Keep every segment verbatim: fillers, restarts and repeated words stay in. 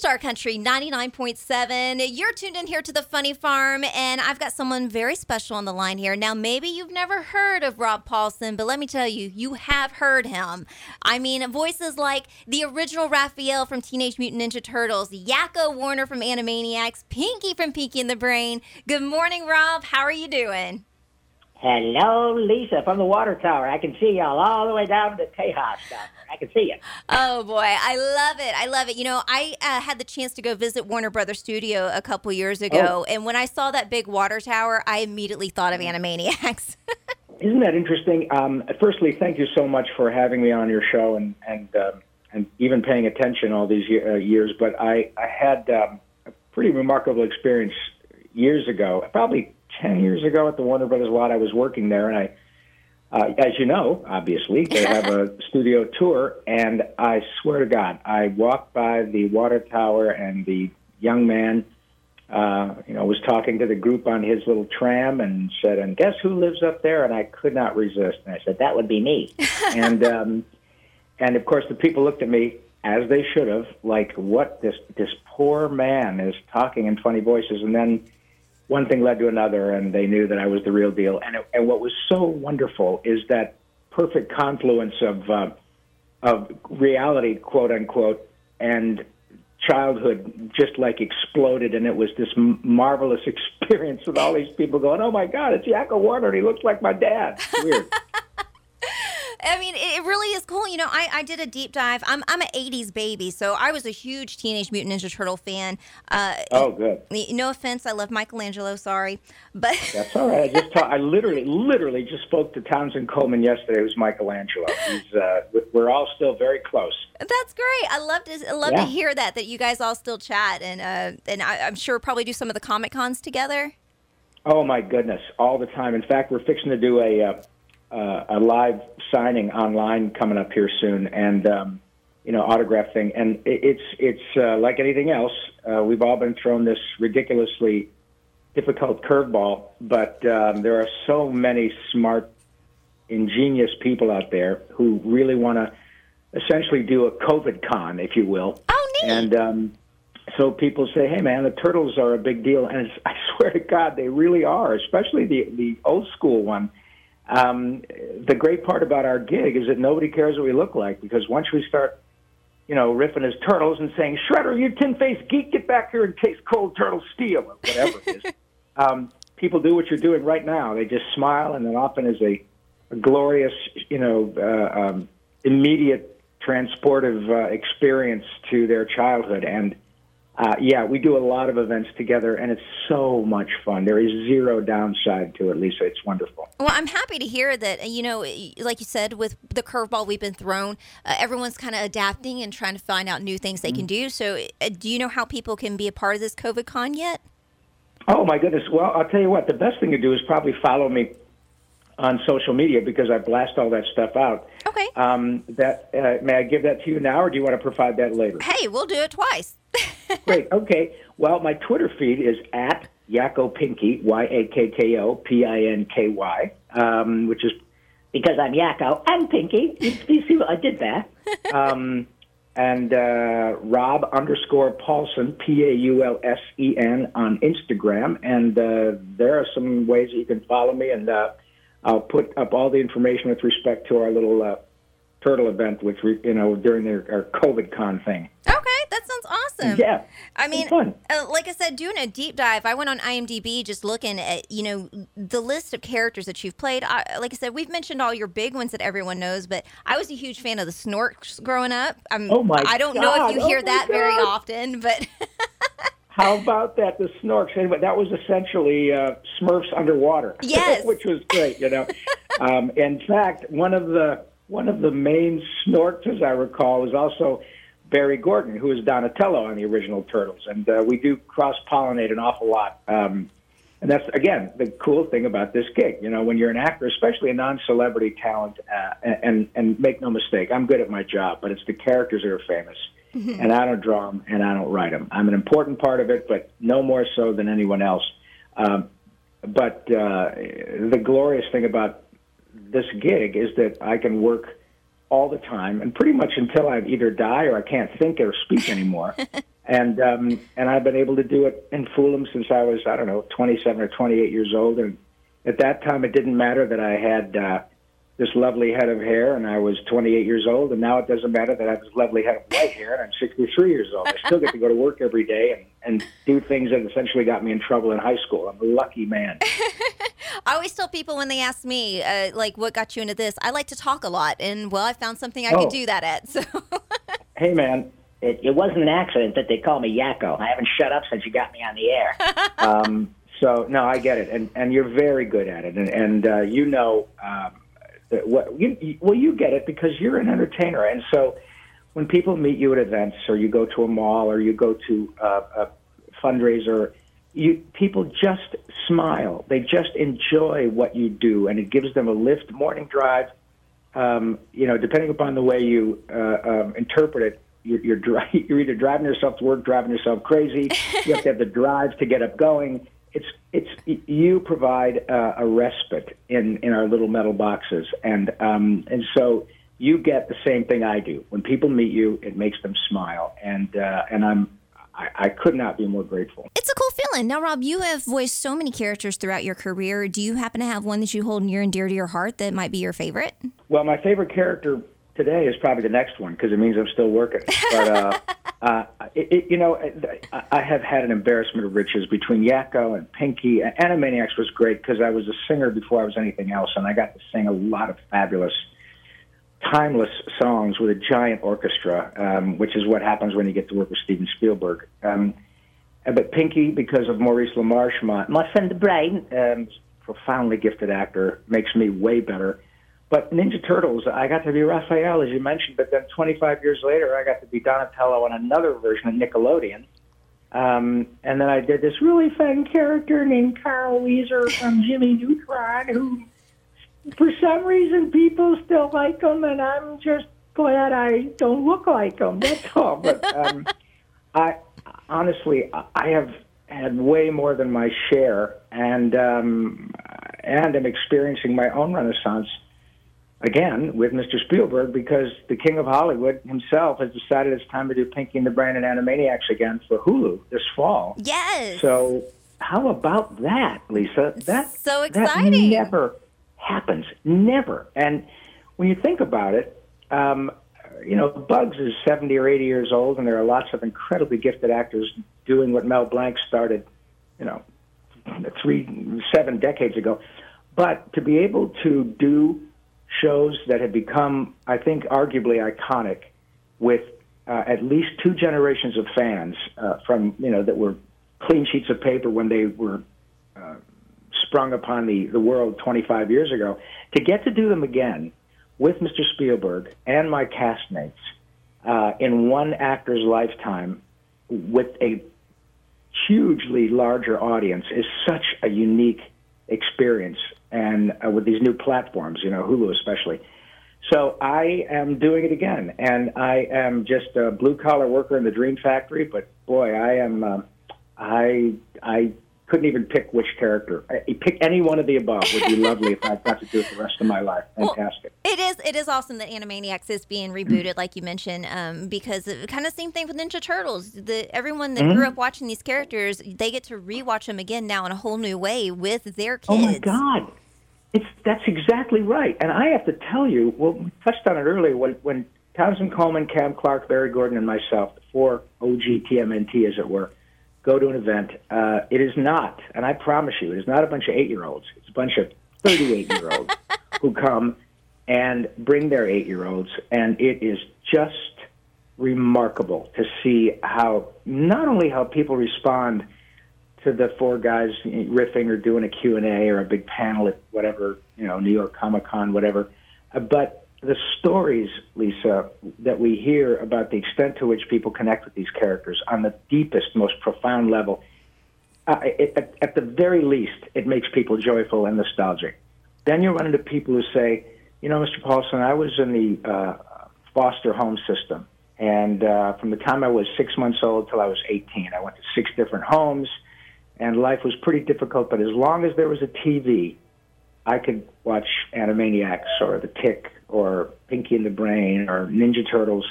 Star Country ninety-nine point seven. You're tuned in here to the Funny Farm, and I've got someone very special on the line here. Now, maybe you've never heard of Rob Paulsen, but let me tell you, you have heard him. I mean, voices like the original Raphael from Teenage Mutant Ninja Turtles, Yakko Warner from Animaniacs, Pinky from Pinky and the Brain. Good morning, Rob. How are you doing? Hello, Lisa, from the water tower. I can see y'all all the way down to Tejas down there. I can see you. Oh, boy. I love it. I love it. You know, I uh, had the chance to go visit Warner Brothers Studio a couple years ago, oh. and when I saw that big water tower, I immediately thought of Animaniacs. Isn't that interesting? Um, firstly, thank you so much for having me on your show and and, um, and even paying attention all these year, uh, years. But I, I had um, a pretty remarkable experience years ago, probably Ten years ago at the Warner Brothers lot, I was working there, and I, uh, as you know, obviously, they have a studio tour, and I swear to God, I walked by the water tower, and the young man, uh, you know, was talking to the group on his little tram and said, and guess who lives up there? And I could not resist, and I said, that would be me. and, um, and of course, the people looked at me, as they should have, like, what, this, this poor man is talking in funny voices, and then one thing led to another, and they knew that I was the real deal. And it, and what was so wonderful is that perfect confluence of uh, of reality, quote unquote, and childhood just like exploded, and it was this m- marvelous experience with all these people going, "Oh my God, it's Yakko Warner! And he looks like my dad." Weird. I mean, it really is cool. You know, I, I did a deep dive. I'm I'm an eighties baby, so I was a huge Teenage Mutant Ninja Turtle fan. Uh, oh, good. No offense, I love Michelangelo. Sorry, but that's all right. I just ta- I literally, literally just spoke to Townsend Coleman yesterday. It was Michelangelo. He's, uh, we're all still very close. That's great. I love to I love yeah. to hear that that you guys all still chat and uh, and I, I'm sure probably do some of the Comic Cons together. Oh my goodness, all the time. In fact, we're fixing to do a. Uh, Uh, a live signing online coming up here soon, and um, you know, autograph thing. And it, it's it's uh, like anything else. Uh, we've all been thrown this ridiculously difficult curveball, but um, there are so many smart, ingenious people out there who really want to essentially do a COVID con, if you will. Oh, neat. And um, so people say, "Hey, man, the turtles are a big deal," and it's, I swear to God, they really are, especially the the old school one. Um, the great part about our gig is that nobody cares what we look like, because once we start, you know, riffing as turtles and saying, "Shredder, you tin-faced geek, get back here and taste cold turtle steel," or whatever it is, um, people do what you're doing right now. They just smile, and then often is a, a glorious, you know, uh, um, immediate transportive uh, experience to their childhood. And, uh, yeah, we do a lot of events together, and it's so much fun. There is zero downside to it, Lisa. It's wonderful. Well, I'm happy to hear that, you know, like you said, with the curveball we've been thrown, uh, everyone's kind of adapting and trying to find out new things they mm-hmm. can do. So uh, do you know how people can be a part of this COVID con yet? Oh, my goodness. Well, I'll tell you what. The best thing to do is probably follow me on social media, because I blast all that stuff out. Okay. Um, that uh, may I give that to you now, or do you want to provide that later? Hey, we'll do it twice. Great. Okay. Well, my Twitter feed is at Yakko Pinky, Y A K K O P I N K Y, um, which is because I'm Yakko and Pinky. You, you see what I did there? Um, and uh, Rob underscore Paulsen, P A U L S E N, on Instagram. And uh, there are some ways that you can follow me, and uh, I'll put up all the information with respect to our little uh, turtle event, which we, you know, during their, our COVID con thing. Okay. That sounds awesome. Yeah. I mean, uh, like I said, doing a deep dive, I went on I M D B just looking at, you know, the list of characters that you've played. I, like I said, we've mentioned all your big ones that everyone knows, but I was a huge fan of the Snorks growing up. I'm, oh, my I don't God. know if you oh hear that God. very often, but... How about that, the Snorks? Anyway, that was essentially uh, Smurfs underwater. Yes. Which was great, you know. um, in fact, one of the one of the main Snorks, as I recall, was also... Barry Gordon, who is Donatello on the original Turtles, and uh, we do cross-pollinate an awful lot. Um, and that's, again, the cool thing about this gig. You know, when you're an actor, especially a non-celebrity talent, uh, and and make no mistake, I'm good at my job, but it's the characters that are famous, mm-hmm. and I don't draw them, and I don't write them. I'm an important part of it, but no more so than anyone else. Um, but uh, the glorious thing about this gig is that I can work all the time, and pretty much until I either die or I can't think or speak anymore. And um, and I've been able to do it and fool them since I was, I don't know, twenty-seven or twenty-eight years old. And at that time, it didn't matter that I had uh, this lovely head of hair and I was twenty-eight years old. And now it doesn't matter that I have this lovely head of white hair and I'm sixty-three years old. I still get to go to work every day and, and do things that essentially got me in trouble in high school. I'm a lucky man. I always tell people when they ask me, uh, like, what got you into this? I like to talk a lot. And, well, I found something I oh. could do that at. So. Hey, man. It, it wasn't an accident that they call me Yakko. I haven't shut up since you got me on the air. um, so, no, I get it. And and you're very good at it. And, and uh, you know, um, what, you, you, well, you get it because you're an entertainer. And so when people meet you at events or you go to a mall or you go to uh, a fundraiser, you people just smile. They just enjoy what you do. And it gives them a lift, morning drive. Um, you know, depending upon the way you uh, um, interpret it, You're, you're, dri- you're either driving yourself to work, driving yourself crazy. You have to have the drive to get up going. It's it's you provide uh, a respite in, in our little metal boxes, and um, and so you get the same thing I do. When people meet you, it makes them smile, and uh, and I'm I, I could not be more grateful. It's a cool feeling. Now, Rob, you have voiced so many characters throughout your career. Do you happen to have one that you hold near and dear to your heart that might be your favorite? Well, my favorite character today is probably the next one because it means I'm still working. But, uh, uh, it, it, you know, I, I have had an embarrassment of riches between Yakko and Pinky. Animaniacs was great because I was a singer before I was anything else, and I got to sing a lot of fabulous, timeless songs with a giant orchestra, um, which is what happens when you get to work with Steven Spielberg. Um, but Pinky, because of Maurice LaMarche, my, my friend the brain, um, profoundly gifted actor, makes me way better. But Ninja Turtles, I got to be Raphael, as you mentioned, but then twenty-five years later, I got to be Donatello on another version of Nickelodeon. Um, and then I did this really fun character named Carl Weezer from Jimmy Neutron, who, for some reason, people still like him, and I'm just glad I don't look like him. That's all. But um, I honestly, I have had way more than my share, and um, and I'm experiencing my own renaissance again with Mister Spielberg, because the king of Hollywood himself has decided it's time to do Pinky and the Brain and Animaniacs again for Hulu this fall. Yes. So how about that, Lisa? That's so exciting. That never happens. Never. And when you think about it, um, you know, Bugs is seventy or eighty years old, and there are lots of incredibly gifted actors doing what Mel Blanc started, you know, three, seven decades ago. But to be able to do shows that have become, I think, arguably iconic, with uh, at least two generations of fans uh, from, you know, that were clean sheets of paper when they were uh, sprung upon the, the world twenty-five years ago, to get to do them again with Mister Spielberg and my castmates uh, in one actor's lifetime with a hugely larger audience is such a unique experience. And uh, with these new platforms, you know, Hulu especially. So I am doing it again, and I am just a blue-collar worker in the dream factory. But boy, I am, uh, I, I couldn't even pick which character. I, pick any one of the above would be lovely if I got to do it the rest of my life. Fantastic. Well, it is, it is awesome that Animaniacs is being rebooted, mm-hmm. like you mentioned, um, because kind of same thing with Ninja Turtles. The everyone that mm-hmm. grew up watching these characters, they get to rewatch them again now in a whole new way with their kids. Oh my God. It's, that's exactly right. And I have to tell you, well, we touched on it earlier, when, when Townsend Coleman, Cam Clark, Barry Gordon, and myself, the four O G T M N T, as it were, go to an event, uh, it is not, and I promise you, it is not a bunch of eight-year-olds. It's a bunch of thirty-eight-year-olds who come and bring their eight-year-olds, and it is just remarkable to see how, not only how people respond to the four guys riffing or doing a Q and A or a big panel at whatever, you know, New York Comic-Con, whatever. But the stories, Lisa, that we hear about the extent to which people connect with these characters on the deepest, most profound level, uh, it, at, at the very least, it makes people joyful and nostalgic. Then you run into people who say, you know, Mister Paulsen, I was in the uh, foster home system. And uh, from the time I was six months old till I was eighteen, I went to six different homes. And life was pretty difficult, but as long as there was a T V, I could watch Animaniacs or The Tick or Pinky and the Brain or Ninja Turtles.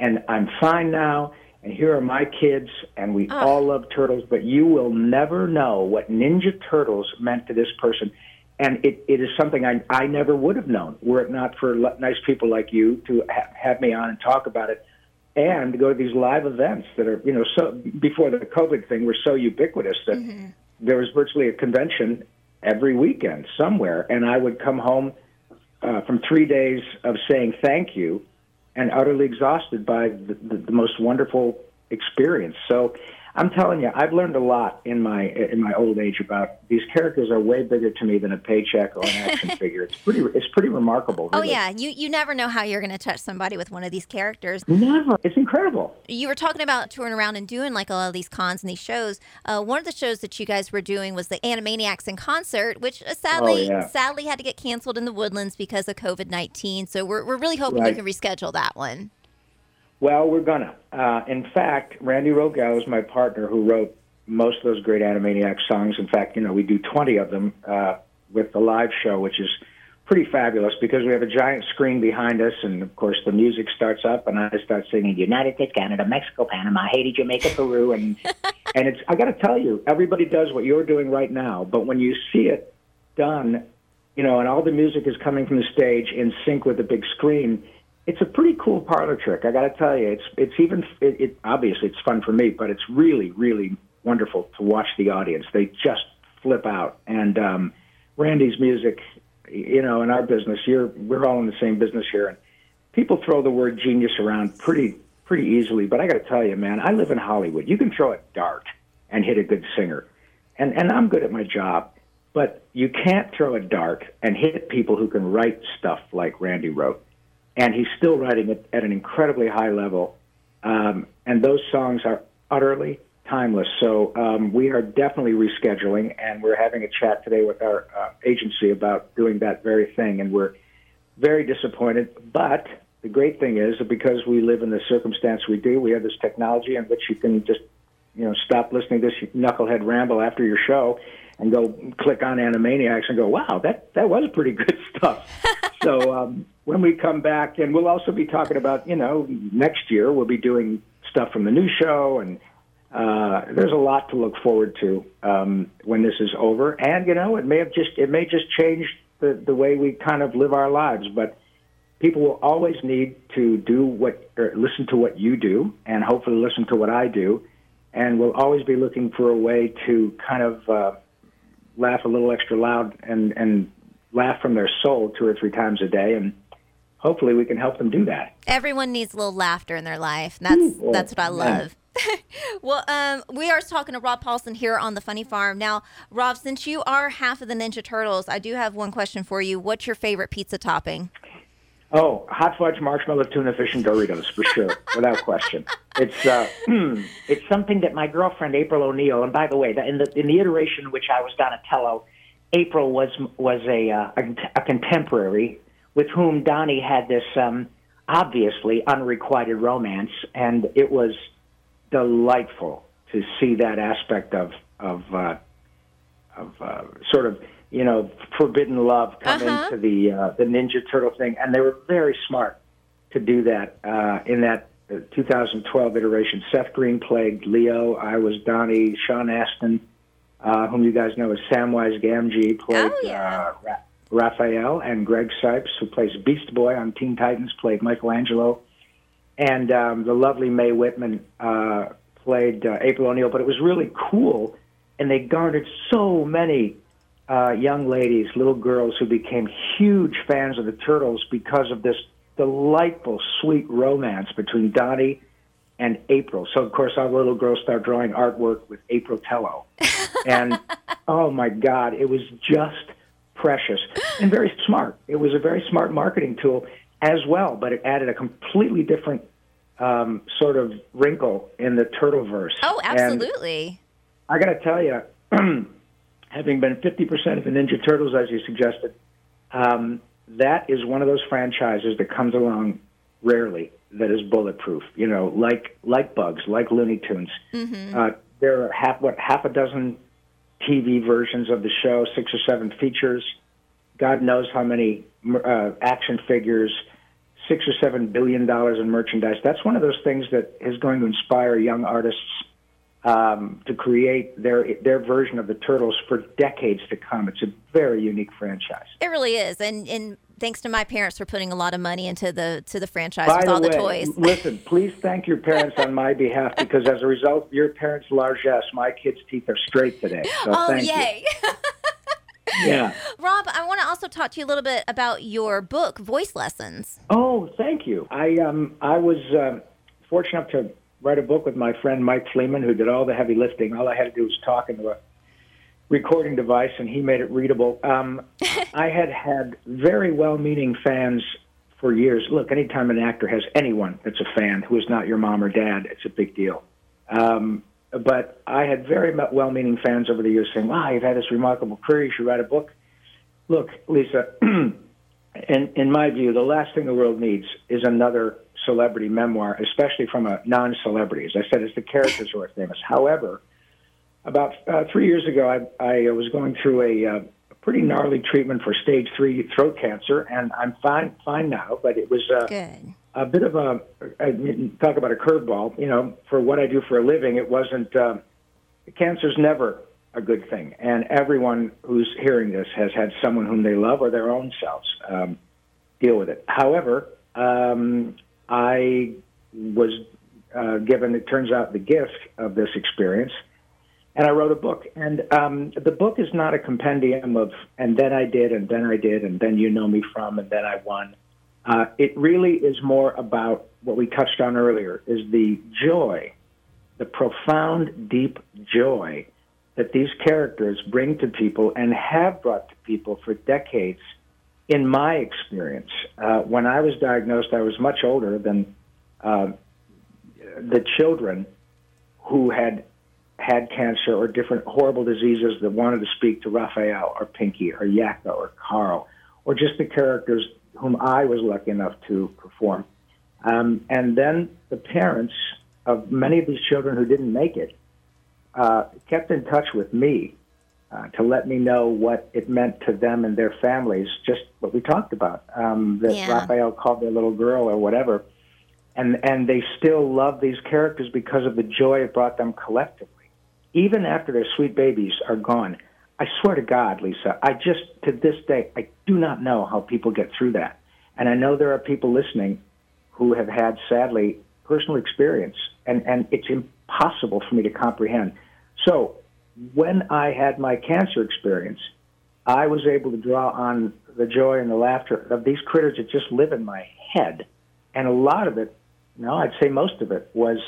And I'm fine now, and here are my kids, and we uh. all love Turtles, but you will never know what Ninja Turtles meant to this person. And it, it is something I, I never would have known were it not for le- nice people like you to ha- have me on and talk about it, and to go to these live events that are, you know, so before the COVID thing were so ubiquitous that mm-hmm. there was virtually a convention every weekend somewhere, and I would come home uh, from three days of saying thank you and utterly exhausted by the, the, the most wonderful experience. So I'm telling you, I've learned a lot in my in my old age about these characters are way bigger to me than a paycheck or an action figure. It's pretty it's pretty remarkable. Really. Oh, yeah. You you never know how you're going to touch somebody with one of these characters. Never. It's incredible. You were talking about touring around and doing like a lot of these cons and these shows. Uh, one of the shows that you guys were doing was the Animaniacs in concert, which uh, sadly oh, yeah. sadly had to get canceled in the Woodlands because of COVID nineteen. So we're we're really hoping right. you can reschedule that one. Well, we're going to. Uh, in fact, Randy Rogel is my partner who wrote most of those great Animaniacs songs. In fact, you know, we do twenty of them uh, with the live show, which is pretty fabulous because we have a giant screen behind us. And, of course, the music starts up, and I start singing United States, Canada, Mexico, Panama, Haiti, Jamaica, Peru. And and it's I got to tell you, everybody does what you're doing right now. But when you see it done, you know, and all the music is coming from the stage in sync with the big screen, it's a pretty cool parlor trick, I got to tell you. It's it's even it, it obviously it's fun for me, but it's really really wonderful to watch the audience. They just flip out. And um, Randy's music, you know, in our business, you're we're all in the same business here, and people throw the word genius around pretty pretty easily. But I got to tell you, man, I live in Hollywood. You can throw a dart and hit a good singer, and and I'm good at my job, but you can't throw a dart and hit people who can write stuff like Randy wrote. And he's still writing it at an incredibly high level. Um, and those songs are utterly timeless. So um, we are definitely rescheduling, and we're having a chat today with our uh, agency about doing that very thing. And we're very disappointed. But the great thing is that because we live in the circumstance we do, we have this technology in which you can just, you know, stop listening to this knucklehead ramble after your show and go click on Animaniacs and go, wow, that, that was pretty good stuff. So um, when we come back, and we'll also be talking about, you know, next year we'll be doing stuff from the new show, and uh, there's a lot to look forward to um, when this is over. And, you know, it may have just it may just change the, the way we kind of live our lives, but people will always need to do what or listen to what you do, and hopefully listen to what I do, and we'll always be looking for a way to kind of uh, laugh a little extra loud and and. laugh from their soul two or three times a day, and hopefully we can help them do that. Everyone needs a little laughter in their life, and that's Ooh, well, that's what I love. Yeah. Well, um, we are talking to Rob Paulsen here on The Funny Farm. Now, Rob, since you are half of the Ninja Turtles, I do have one question for you. What's your favorite pizza topping? Oh, hot fudge, marshmallow, tuna fish, and Doritos, for sure, without question. It's uh, mm, it's something that my girlfriend, April O'Neil, and by the way, in the, in the iteration in which I was Donatello, April was was a, uh, a a contemporary with whom Donnie had this um, obviously unrequited romance, and it was delightful to see that aspect of of uh, of uh, sort of you know forbidden love come uh-huh. into the uh, the Ninja Turtle thing, and they were very smart to do that uh, in that two thousand twelve iteration. Seth Green played Leo. I was Donnie. Sean Astin, Uh, whom you guys know as Samwise Gamgee, played oh, yeah. uh, Ra- Raphael, and Greg Sipes, who plays Beast Boy on Teen Titans, played Michelangelo, and um, the lovely Mae Whitman uh, played uh, April O'Neil. But it was really cool, and they garnered so many uh, young ladies, little girls, who became huge fans of the Turtles because of this delightful, sweet romance between Donnie and April. So, of course, our little girls start drawing artwork with April Tello. And, oh, my God, it was just precious and very smart. It was a very smart marketing tool as well, but it added a completely different um, sort of wrinkle in the Turtleverse. Oh, absolutely. And I got to tell you, having been fifty percent of the Ninja Turtles, as you suggested, um, that is one of those franchises that comes along rarely that is bulletproof, you know, like like Bugs, like Looney Tunes. Mm-hmm. Uh, there are half what half a dozen T V versions of the show, six or seven features, God knows how many uh, action figures, six or seven billion dollars in merchandise. That's one of those things that is going to inspire young artists um, to create their their version of the Turtles for decades to come. It's a very unique franchise. It really is, and and thanks to my parents for putting a lot of money into the to the franchise By with the all way, the toys. Listen, please thank your parents on my behalf, because as a result of your parents' largesse, my kids' teeth are straight today. So oh, thank yay. You. Yeah. Rob, I want to also talk to you a little bit about your book, Voice Lessons. Oh, thank you. I um I was uh, fortunate enough to write a book with my friend Mike Fleeman, who did all the heavy lifting. All I had to do was talk into a recording device, and he made it readable. Um, I had had very well-meaning fans for years. Look, anytime an actor has anyone that's a fan who is not your mom or dad, it's a big deal. Um But I had very well-meaning fans over the years saying, wow, you've had this remarkable career, you should write a book. Look, Lisa, in, in my view, the last thing the world needs is another celebrity memoir, especially from a non-celebrity. As I said, it's the characters who are famous. However, about uh, three years ago, I, I was going through a, uh, a pretty gnarly treatment for stage three throat cancer, and I'm fine, fine now, but it was... Uh, Good. A bit of a, I talk about a curveball, you know, for what I do for a living, it wasn't, uh, cancer's never a good thing. And everyone who's hearing this has had someone whom they love or their own selves um, deal with it. However, um, I was uh, given, it turns out, the gift of this experience, and I wrote a book. And um, the book is not a compendium of, and then I did, and then I did, and then you know me from, and then I won. Uh, it really is more about what we touched on earlier, is the joy, the profound, deep joy that these characters bring to people and have brought to people for decades. In my experience, uh, when I was diagnosed, I was much older than uh, the children who had had cancer or different horrible diseases that wanted to speak to Raphael or Pinky or Yakko or Carl, or just the characters whom I was lucky enough to perform. Um, and then the parents of many of these children who didn't make it uh, kept in touch with me uh, to let me know what it meant to them and their families, just what we talked about, um, that yeah. Raphael called their little girl or whatever. And, and they still love these characters because of the joy it brought them collectively, even after their sweet babies are gone. I swear to God, Lisa, I just, to this day, I do not know how people get through that. And I know there are people listening who have had, sadly, personal experience, and, and it's impossible for me to comprehend. So when I had my cancer experience, I was able to draw on the joy and the laughter of these critters that just live in my head. And a lot of it, no, I'd say most of it, was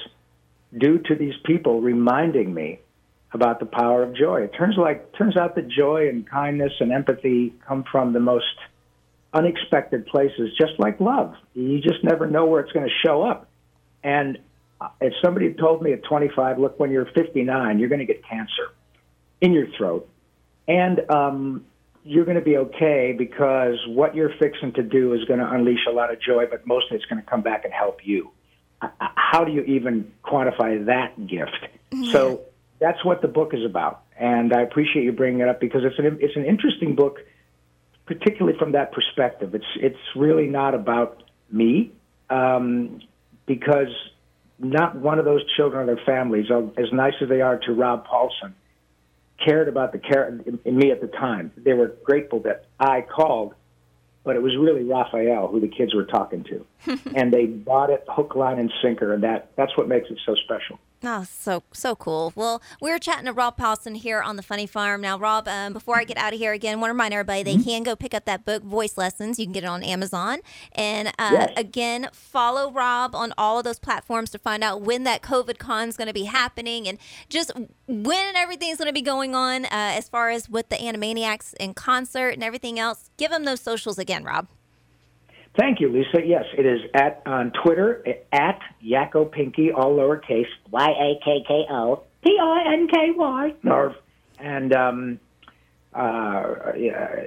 due to these people reminding me about the power of joy. It turns like turns out that joy and kindness and empathy come from the most unexpected places, just like love. You just never know where it's going to show up. And if somebody told me at twenty-five, look, when you're fifty-nine, you're going to get cancer in your throat, and um, you're going to be okay because what you're fixing to do is going to unleash a lot of joy, but mostly it's going to come back and help you. How do you even quantify that gift? Yeah. So that's what the book is about, and I appreciate you bringing it up because it's an it's an interesting book, particularly from that perspective. It's it's really not about me, um, because not one of those children or their families, as nice as they are to Rob Paulsen, cared about the care in me at the time. They were grateful that I called, but it was really Raphael who the kids were talking to, and they bought it hook, line, and sinker, and that that's what makes it so special. Oh, so, so cool. Well, we're chatting to Rob Paulsen here on The Funny Farm. Now, Rob, um, before I get out of here again, I want to remind everybody they mm-hmm. can go pick up that book, Voice Lessons. You can get it on Amazon. And uh, yes. again, follow Rob on all of those platforms to find out when that COVID con is going to be happening and just when everything's going to be going on uh, as far as with the Animaniacs in concert and everything else. Give them those socials again, Rob. Thank you, Lisa. Yes, it is at on Twitter, at Yakko Pinky, all lowercase, Y A K K O, P I N K Y, Norv. And um, uh,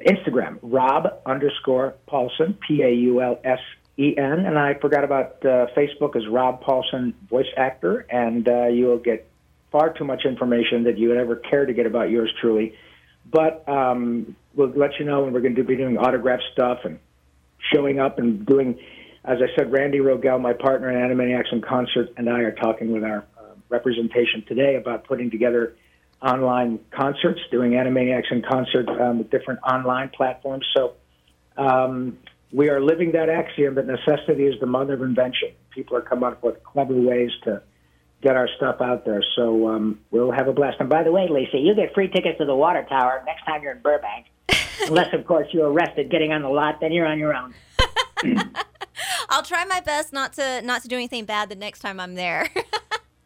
Instagram, Rob underscore Paulsen, P A U L S E N. And I forgot about uh, Facebook as Rob Paulsen, voice actor. And uh, you will get far too much information that you would ever care to get about yours truly. But um, we'll let you know when we're going to be doing autograph stuff and showing up and doing As I said, Randy Rogel, my partner in Animaniacs in Concert, and I are talking with our uh, representation today about putting together online concerts, doing Animaniacs in Concert um, with different online platforms. So um, we are living that axiom that necessity is the mother of invention. People are coming up with clever ways to get our stuff out there. So um, we'll have a blast. And by the way, Lisa, you get free tickets to the water tower next time you're in Burbank. Unless, of course, you're arrested getting on the lot, then you're on your own. I'll try my best not to not to do anything bad the next time I'm there.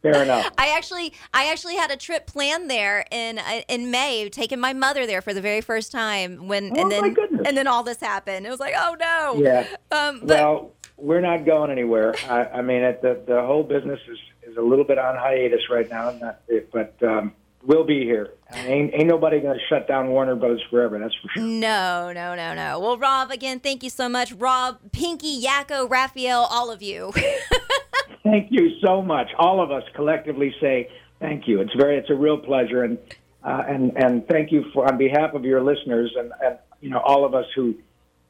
Fair enough. I actually I actually had a trip planned there in in May, taking my mother there for the very first time when oh, and then my goodness. and then all this happened. It was like, oh no. Yeah. Um, but, well, we're not going anywhere. I, I mean, it, the the whole business is, is a little bit on hiatus right now, not, but um, we'll be here. I mean, ain't ain't nobody going to shut down Warner Brothers forever. That's for sure. No, no, no, no. Well, Rob, again, thank you so much, Rob, Pinky, Yakko, Raphael, all of you. Thank you so much. All of us collectively say thank you. It's very, it's a real pleasure, and uh, and and thank you for on behalf of your listeners and, and you know all of us who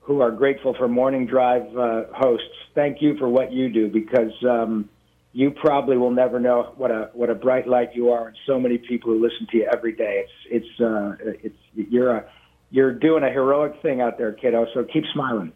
who are grateful for Morning Drive uh, hosts. Thank you for what you do, because um, you probably will never know what a what a bright light you are, and so many people who listen to you every day. It's it's uh, it's you're a, you're doing a heroic thing out there, kiddo. So keep smiling.